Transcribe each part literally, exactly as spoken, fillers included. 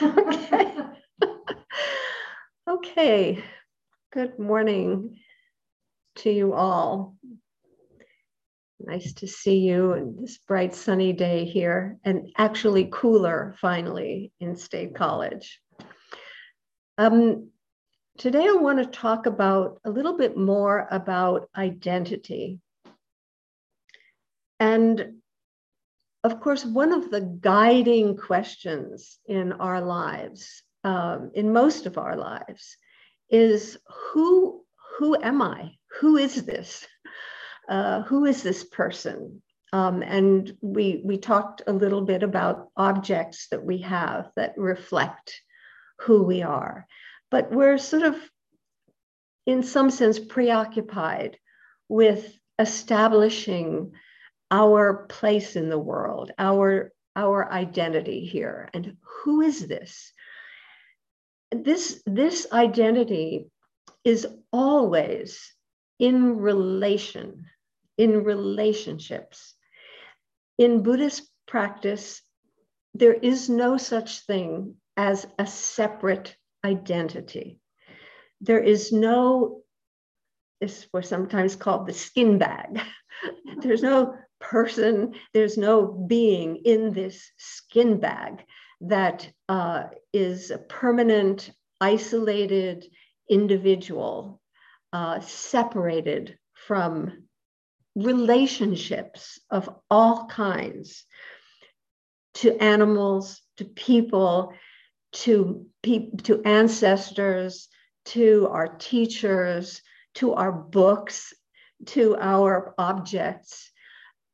Okay. Okay. Good morning to you all. Nice to see you on this bright sunny day here, and actually cooler finally in State College. Um, today I want to talk about a little bit more about identity. And of course, one of the guiding questions in our lives, um, in most of our lives, is who, who am I? Who is this? Uh, who is this person? Um, and we, we talked a little bit about objects that we have that reflect who we are. But we're sort of, in some sense, preoccupied with establishing our place in the world, our, our identity here. And who is this? This, this identity is always in relation, in relationships. In Buddhist practice, there is no such thing as a separate identity. There is no, this was sometimes called the skin bag. There's no person, there's no being in this skin bag that uh, is a permanent, isolated individual, uh, separated from relationships of all kinds, to animals, to people, to, pe- to ancestors, to our teachers, to our books, to our objects.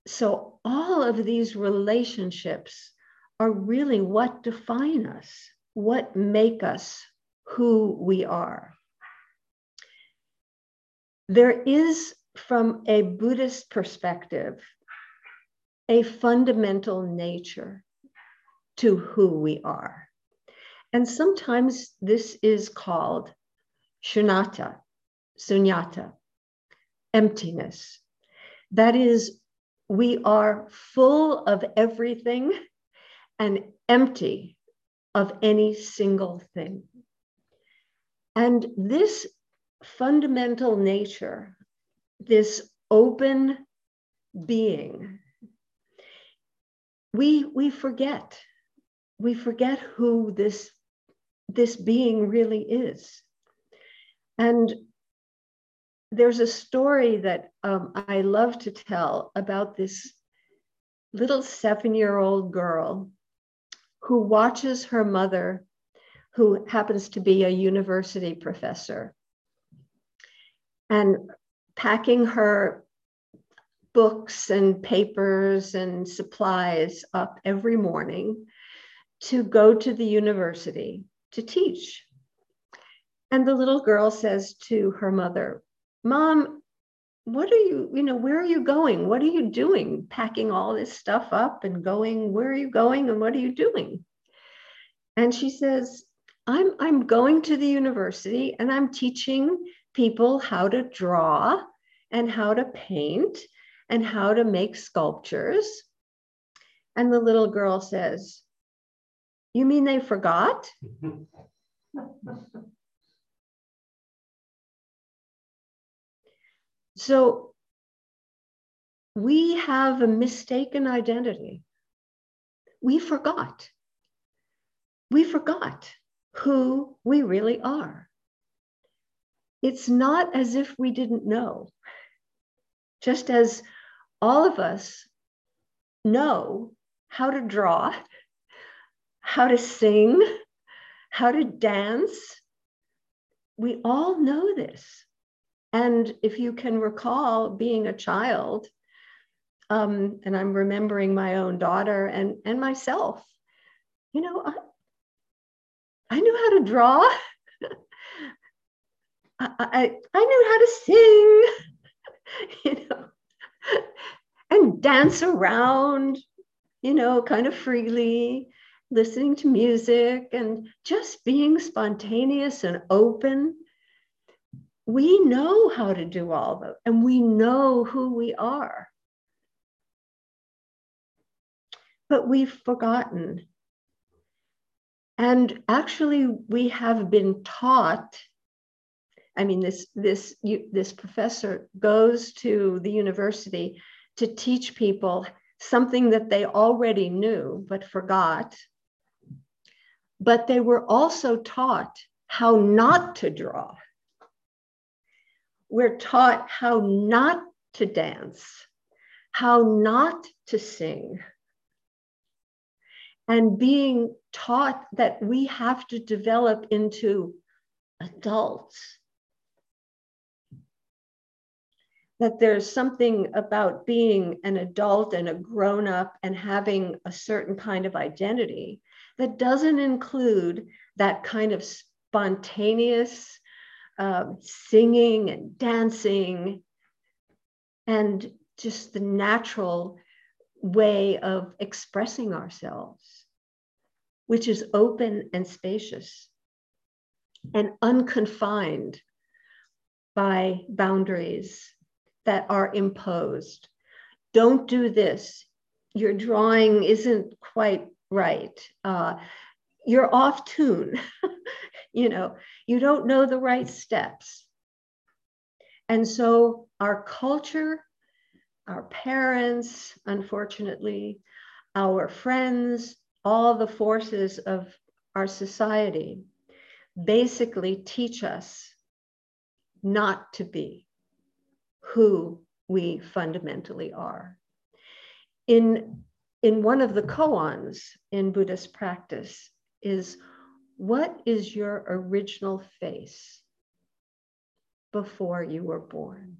So all of these relationships are really what define us, what make us who we are. There is, from a Buddhist perspective, a fundamental nature to who we are. And sometimes this is called sunyata, sunyata, emptiness. That is, we are full of everything and empty of any single thing. And this fundamental nature, this open being, we, we forget. We forget who this, this being really is. And there's a story that um, I love to tell about this little seven-year-old girl who watches her mother, who happens to be a university professor, and packing her books and papers and supplies up every morning to go to the university to teach. And the little girl says to her mother, "Mom, what are you, you know, where are you going? What are you doing? Packing all this stuff up and going, where are you going and what are you doing?" And she says, I'm, I'm going to the university and I'm teaching people how to draw and how to paint and how to make sculptures. And the little girl says, "You mean they forgot?" So we have a mistaken identity. We forgot. We forgot who we really are. It's not as if we didn't know. Just as all of us know how to draw, how to sing, how to dance, we all know this. And if you can recall being a child, um, and I'm remembering my own daughter and, and myself, you know, I, I knew how to draw. I, I, I knew how to sing, you know, and dance around, you know, kind of freely, listening to music and just being spontaneous and open. We know how to do all that, and we know who we are. But we've forgotten And actually, we have been taught, I mean, this, this, you, this professor goes to the university to teach people something that they already knew but forgot. But they were also taught how not to draw. We're taught how not to dance, how not to sing. And being taught that we have to develop into adults. That there's something about being an adult and a grown-up and having a certain kind of identity that doesn't include that kind of spontaneous uh, singing and dancing and just the natural way of expressing ourselves, which is open and spacious and unconfined by boundaries that are imposed. Don't do this. Your drawing isn't quite right. Uh, you're off tune. You know, you don't know the right steps. And so our culture, our parents, unfortunately, our friends, all the forces of our society basically teach us not to be who we fundamentally are. In, in one of the koans in Buddhist practice is, what is your original face before you were born?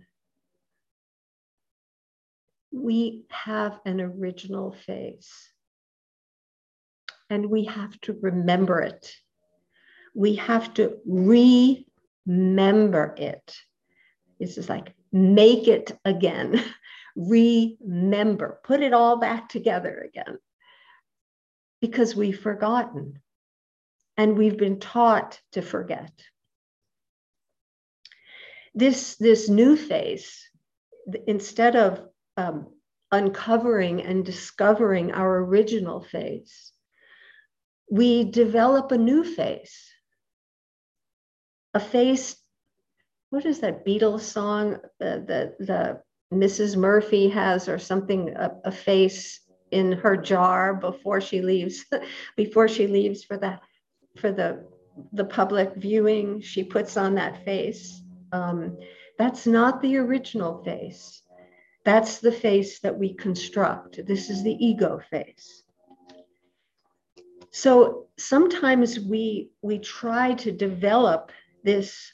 We have an original face, and we have to remember it. We have to remember it. This is like, make it again, remember, put it all back together again, because we've forgotten and we've been taught to forget. This, this new face, instead of um, uncovering and discovering our original face, we develop a new face, a face. What is that Beatles song uh, that the Missus Murphy has, or something, a, a face in her jar before she leaves, before she leaves for the for the the public viewing, she puts on that face. Um, that's not the original face. That's the face that we construct. This is the ego face. So sometimes we we try to develop this.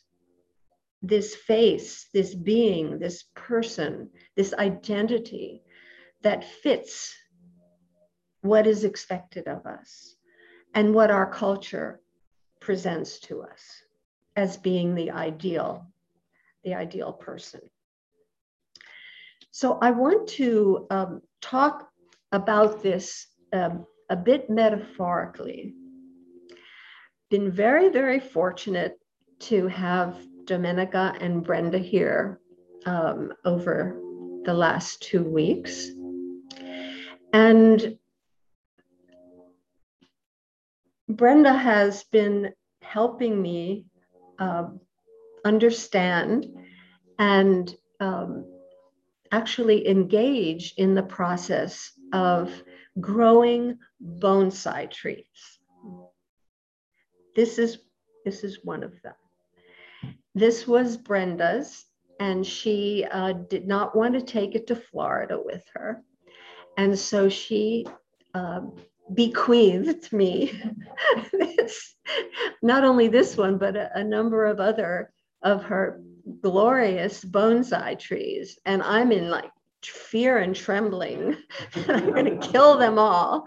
This face, this being, this person, this identity that fits what is expected of us and what our culture presents to us as being the ideal, the ideal person. So I want to um, talk about this um, a bit metaphorically. Been very, very fortunate to have Domenica and Brenda here um, over the last two weeks. And Brenda has been helping me uh, understand and um, actually engage in the process of growing bonsai trees. This is, this is one of them. This was Brenda's, and she uh, did not want to take it to Florida with her. And so she uh, bequeathed me this, not only this one, but a, a number of other of her glorious bonsai trees. And I'm in like fear and trembling. I'm going to kill them all.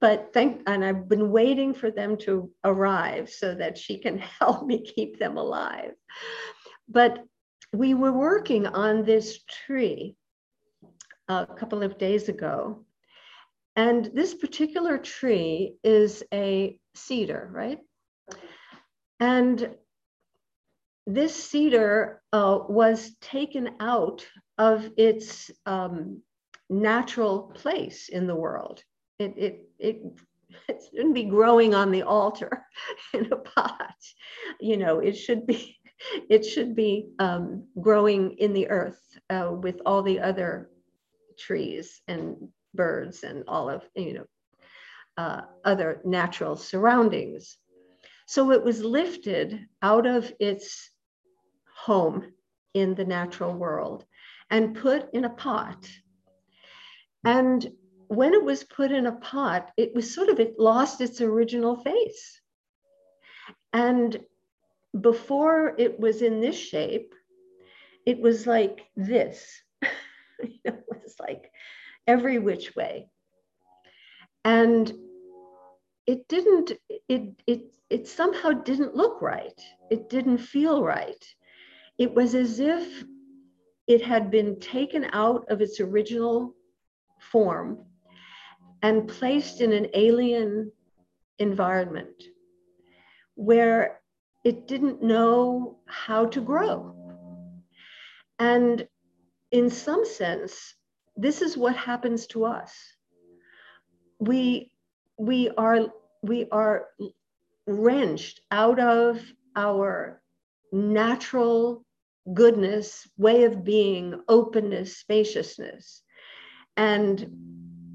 But thank, and I've been waiting for them to arrive so that she can help me keep them alive. But we were working on this tree a couple of days ago. And this particular tree is a cedar, right? And this cedar uh, was taken out of its um, natural place in the world. It, it, it It shouldn't be growing on the altar in a pot. You know, it should be, it should be um, growing in the earth uh, with all the other trees and birds and all of, you know, uh, other natural surroundings. So it was lifted out of its home in the natural world and put in a pot. And when it was put in a pot, it was sort of, it lost its original face. And before it was in this shape, it was like this. It was like every which way. And it didn't, it, it, it somehow didn't look right. It didn't feel right. It was as if it had been taken out of its original form and placed in an alien environment where it didn't know how to grow. And in some sense, this is what happens to us. We, we, are, we are wrenched out of our natural goodness, way of being, openness, spaciousness, and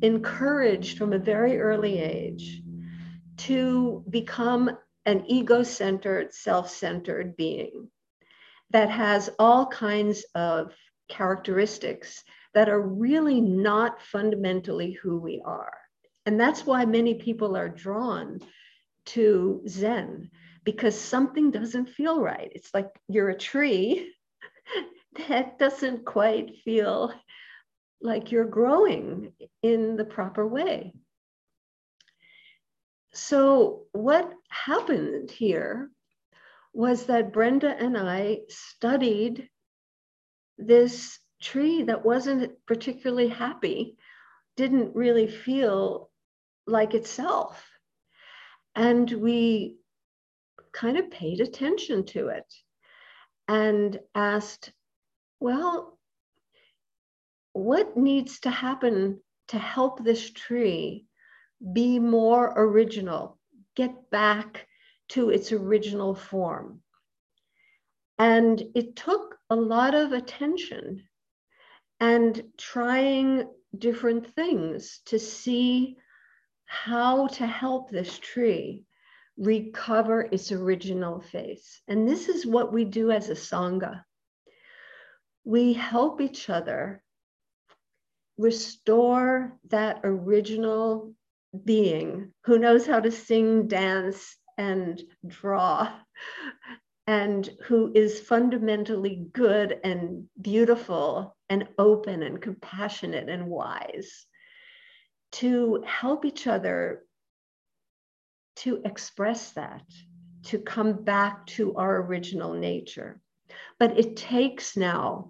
encouraged from a very early age to become an ego-centered, self-centered being that has all kinds of characteristics that are really not fundamentally who we are. And that's why many people are drawn to Zen, because something doesn't feel right. It's like you're a tree that doesn't quite feel like you're growing in the proper way. So what happened here was that Brenda and I studied this tree that wasn't particularly happy, didn't really feel like itself. And we kind of paid attention to it and asked, well, what needs to happen to help this tree be more original, get back to its original form? And it took a lot of attention and trying different things to see how to help this tree recover its original face. And this is what we do as a Sangha. We help each other restore that original being who knows how to sing, dance, and draw, and who is fundamentally good and beautiful and open and compassionate and wise, to help each other to express that, to come back to our original nature. But it takes now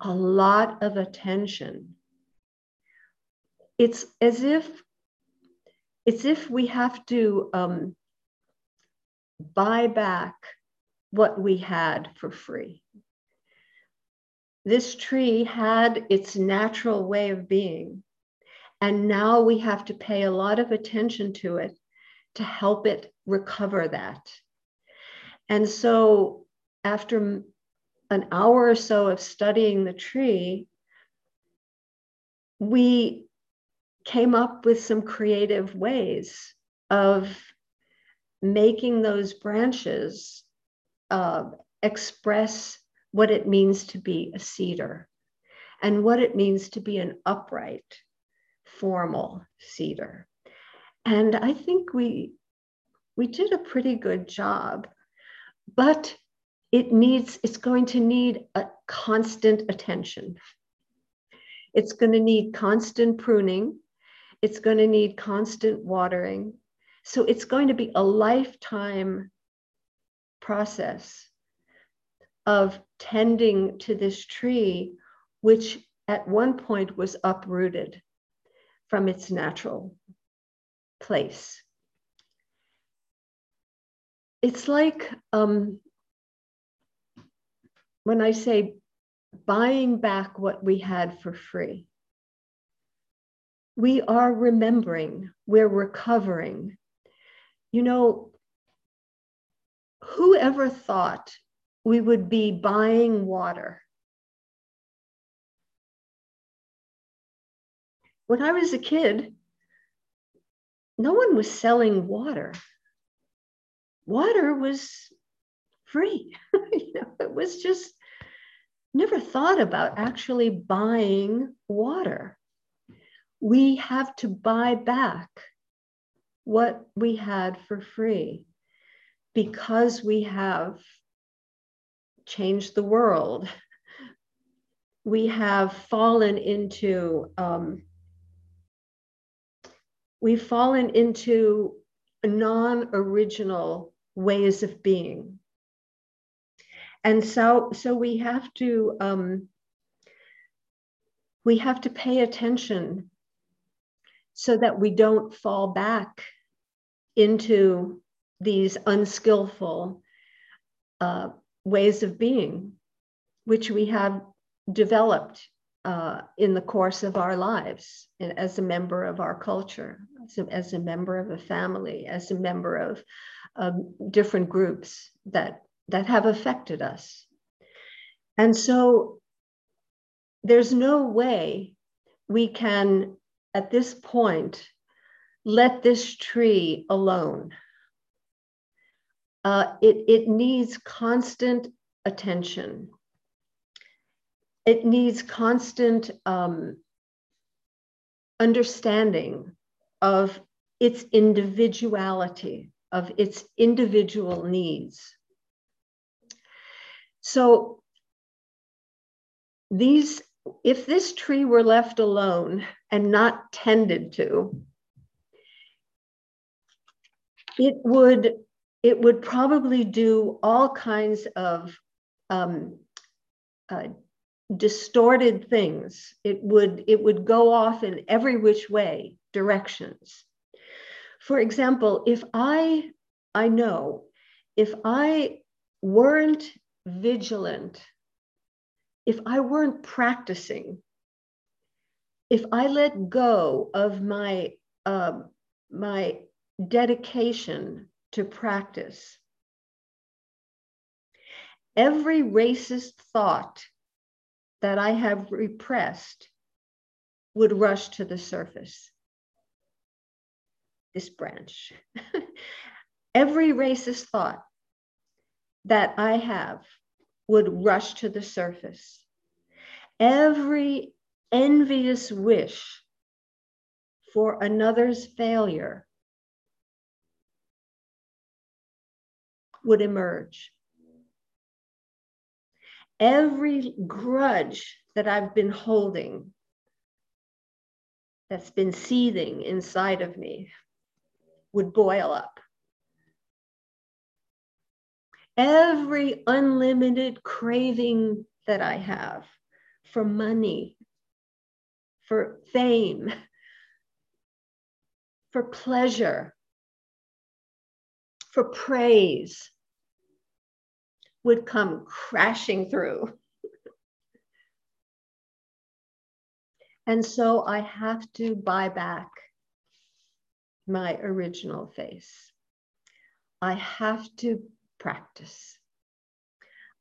a lot of attention. It's as if, it's if we have to um, buy back what we had for free. This tree had its natural way of being, and now we have to pay a lot of attention to it to help it recover that. And so after an hour or so of studying the tree, we came up with some creative ways of making those branches uh, express what it means to be a cedar and what it means to be an upright, formal cedar. And I think we, we did a pretty good job, but it needs, it's going to need a constant attention. It's going to need constant pruning. It's going to need constant watering. So it's going to be a lifetime process of tending to this tree, which at one point was uprooted from its natural place. It's like um, when I say buying back what we had for free. we are remembering, we're recovering. You know, whoever thought we would be buying water? When I was a kid, no one was selling water. Water was free. You know, it was just, never thought about actually buying water. We have to buy back what we had for free because we have changed the world. We have fallen into, um, we've fallen into non-original ways of being. And so, so we have to, um, we have to pay attention so that we don't fall back into these unskillful uh, ways of being, which we have developed uh, in the course of our lives, and as a member of our culture, as a, as a member of a family, as a member of uh, different groups that that have affected us. And so there's no way we can, at this point, let this tree alone. Uh, it, it needs constant attention. It needs constant um, understanding of its individuality, of its individual needs. So these, if this tree were left alone and not tended to, it would, it would probably do all kinds of um, uh, distorted things. It would, it would go off in every which way directions. For example, if I, I know, if I weren't vigilant, if I weren't practicing, if I let go of my uh, my dedication to practice, every racist thought that I have repressed would rush to the surface. This branch. Every racist thought that I have would rush to the surface. Every envious wish for another's failure would emerge. Every grudge that I've been holding, that's been seething inside of me, would boil up. Every unlimited craving that I have for money, for fame, for pleasure, for praise would come crashing through. And so I have to buy back my original face. I have to practice.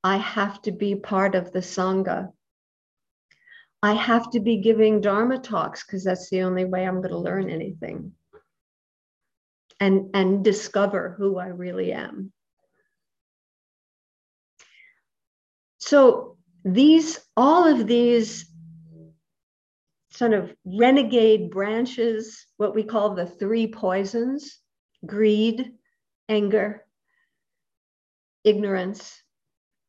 I have to be part of the Sangha. I have to be giving Dharma talks because that's the only way I'm going to learn anything and, and discover who I really am. So these, all of these sort of renegade branches, what we call the three poisons, greed, anger, ignorance,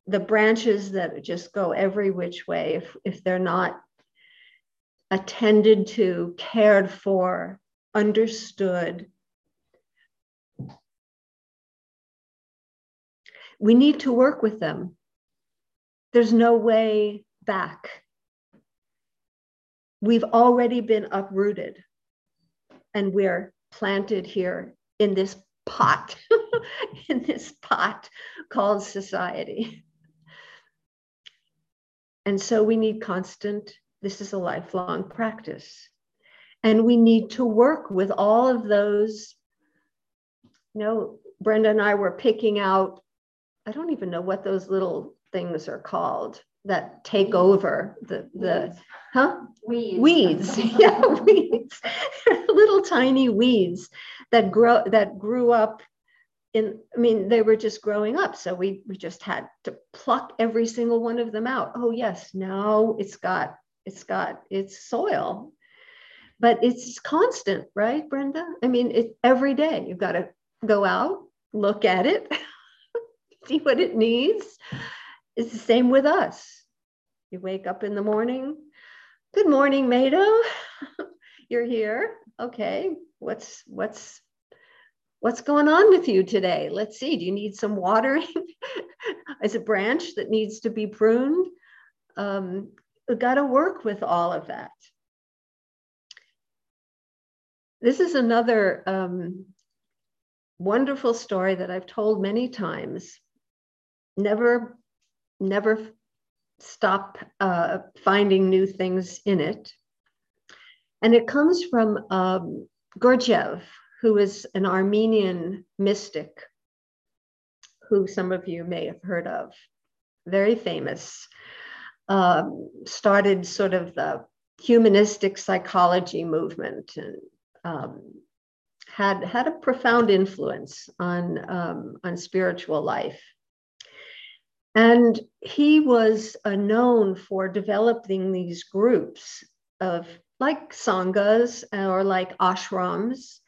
the branches that just go every which way, if, if they're not attended to, cared for, understood. We need to work with them. There's no way back. We've already been uprooted and we're planted here in this pot, in this pot called society. And so we need constant, this is a lifelong practice. And we need to work with all of those. You know, Brenda and I were picking out, I don't even know what those little things are called that take over the, the weeds. Huh? Weeds. Weeds. Yeah, weeds. Little tiny weeds that grow, that grew up in, I mean, they were just growing up. So we, we just had to pluck every single one of them out. Oh yes, now it's got, it's got its soil, but it's constant, right, Brenda? I mean, it, every day you've got to go out, look at it, see what it needs. It's the same with us. You wake up in the morning. Good morning, Mado. You're here. Okay. What's, what's, what's going on with you today? Let's see. Do you need some watering? Is a branch that needs to be pruned? Um, we've got to work with all of that. This is another um, wonderful story that I've told many times. Never Never stop uh, finding new things in it. And it comes from um, Gurdjieff, who is an Armenian mystic who some of you may have heard of, very famous, um, started sort of the humanistic psychology movement and um, had, had a profound influence on, um, on spiritual life. And he was uh, known for developing these groups of like sanghas or like ashrams,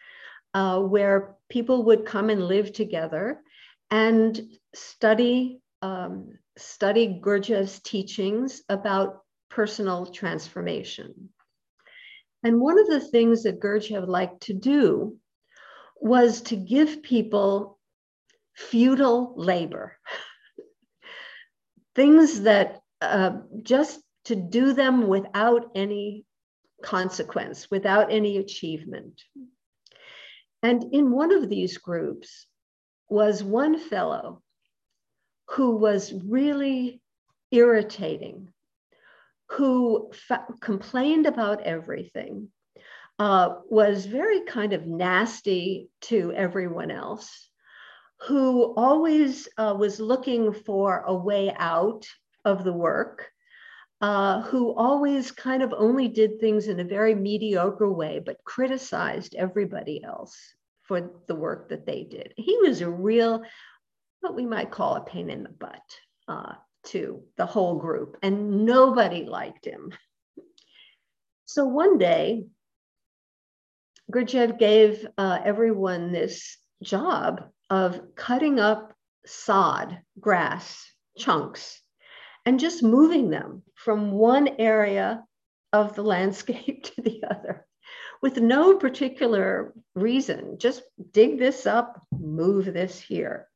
uh, where people would come and live together and study, um, study Gurdjieff's teachings about personal transformation. And one of the things that Gurdjieff liked to do was to give people futile labor. Things that uh, just to do them without any consequence, without any achievement. And in one of these groups was one fellow who was really irritating, who complained about everything, uh, was very kind of nasty to everyone else, who always uh, was looking for a way out of the work, uh, who always kind of only did things in a very mediocre way, but criticized everybody else for the work that they did. He was a real, what we might call a pain in the butt uh, to the whole group, and nobody liked him. So one day, Gurdjieff gave uh, everyone this job of cutting up sod, grass, chunks, and just moving them from one area of the landscape to the other with no particular reason. Just dig this up, move this here.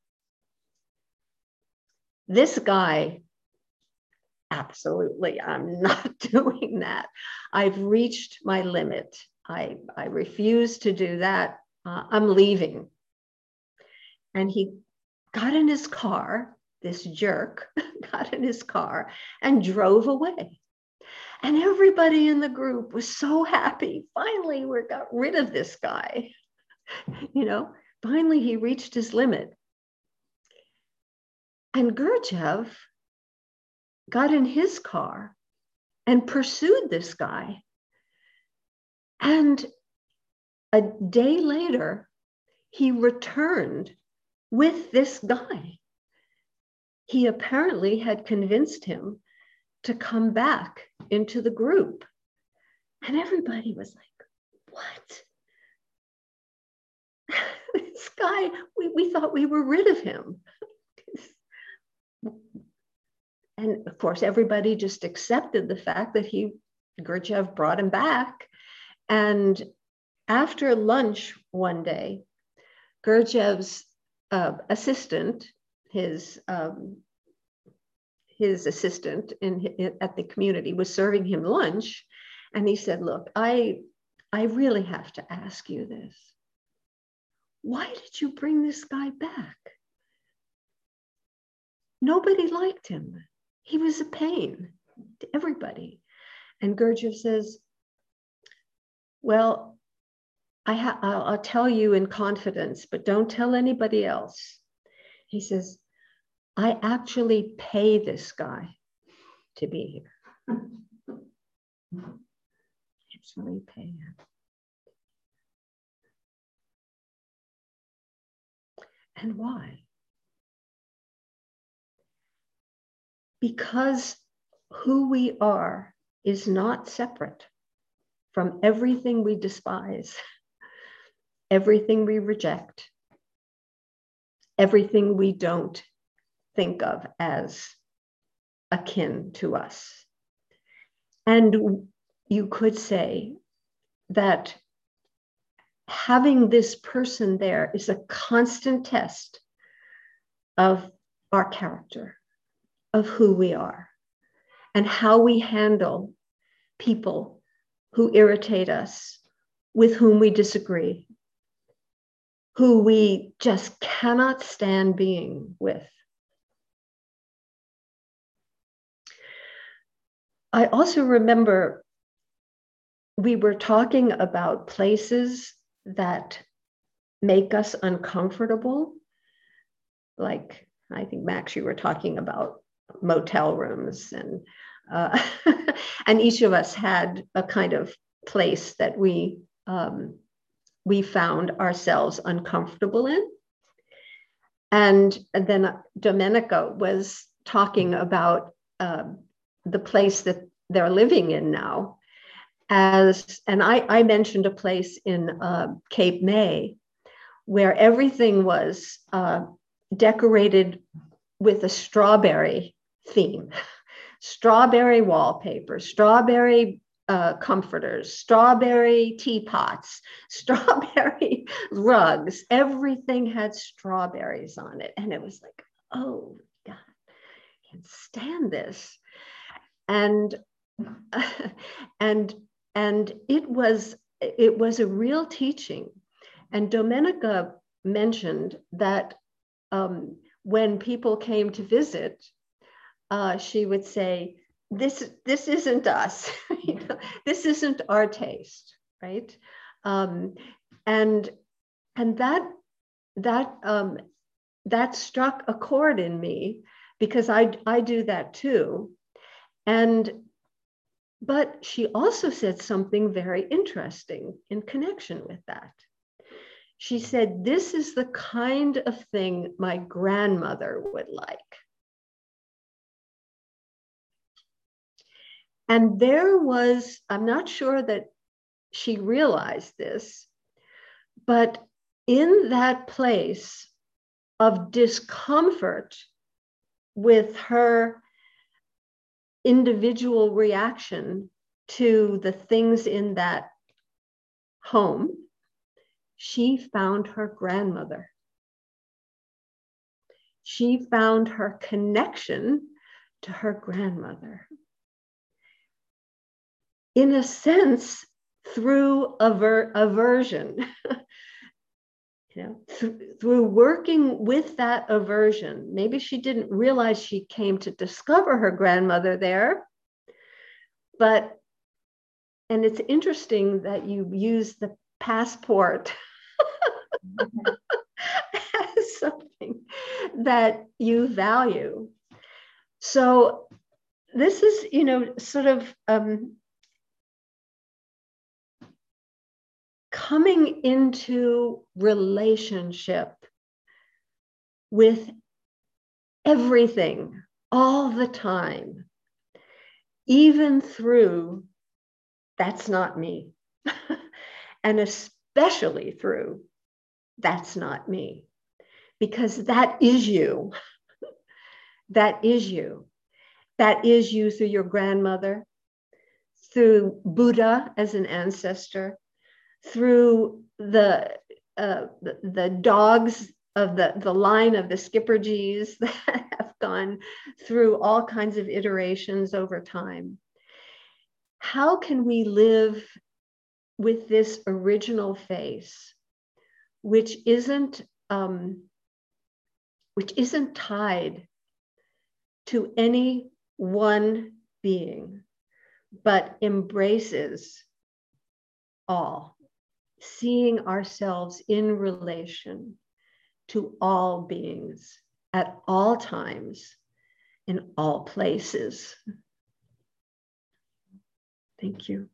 This guy, absolutely, I'm not doing that. I've reached my limit. I, I refuse to do that. Uh, I'm leaving. And he got in his car, this jerk got in his car and drove away. And everybody in the group was so happy. Finally, we got rid of this guy. You know, finally he reached his limit. And Gurdjieff got in his car and pursued this guy. And a day later, he returned with this guy. He apparently had convinced him to come back into the group. And everybody was like, what? This guy, we, we thought we were rid of him. And of course, everybody just accepted the fact that he, Gurdjieff brought him back. And after lunch one day, Gurdjieff's Uh, assistant, his um, his assistant in, in at the community was serving him lunch, and he said, "Look, I I really have to ask you this. Why did you bring this guy back? Nobody liked him. He was a pain to everybody." And Gurdjieff says, Well, I ha I'll tell you in confidence, but don't tell anybody else. He says, I actually pay this guy to be here. Actually pay him. And why? Because who we are is not separate from everything we despise, everything we reject, everything we don't think of as akin to us. And you could say that having this person there is a constant test of our character, of who we are, and how we handle people who irritate us, with whom we disagree, who we just cannot stand being with. I also remember we were talking about places that make us uncomfortable. Like, I think, Max, you were talking about motel rooms, and uh, and each of us had a kind of place that we um, we found ourselves uncomfortable in. And then Domenica was talking about uh, the place that they're living in now. As, and I, I mentioned a place in uh, Cape May where everything was uh, decorated with a strawberry theme, strawberry wallpaper, strawberry uh, comforters, strawberry teapots, strawberry rugs. Everything had strawberries on it. And it was like, oh, God, I can't stand this. And, uh, and, And it was, it was a real teaching. And Domenica mentioned that um, when people came to visit, uh, she would say, this, this isn't us. You know, this isn't our taste, right? Um, and and that, that, um, that struck a chord in me, because I, I do that too. And But she also said something very interesting in connection with that. She said, this is the kind of thing my grandmother would like. And there was, I'm not sure that she realized this, but in that place of discomfort with her individual reaction to the things in that home, she found her grandmother. She found her connection to her grandmother. In a sense, through aver aversion, you know, th through working with that aversion, maybe she didn't realize she came to discover her grandmother there. But, and it's interesting that you use the passport as something that you value. So this is, you know, sort of um, coming into relationship with everything all the time, even through that's not me, and especially through that's not me, because that is you. That is you. That is you through your grandmother, through Buddha as an ancestor, through the, uh, the the dogs of the, the line of the Skippergees that have gone through all kinds of iterations over time. How can we live with this original face, which isn't um, which isn't tied to any one being, but embraces all, seeing ourselves in relation to all beings at all times, in all places. Thank you.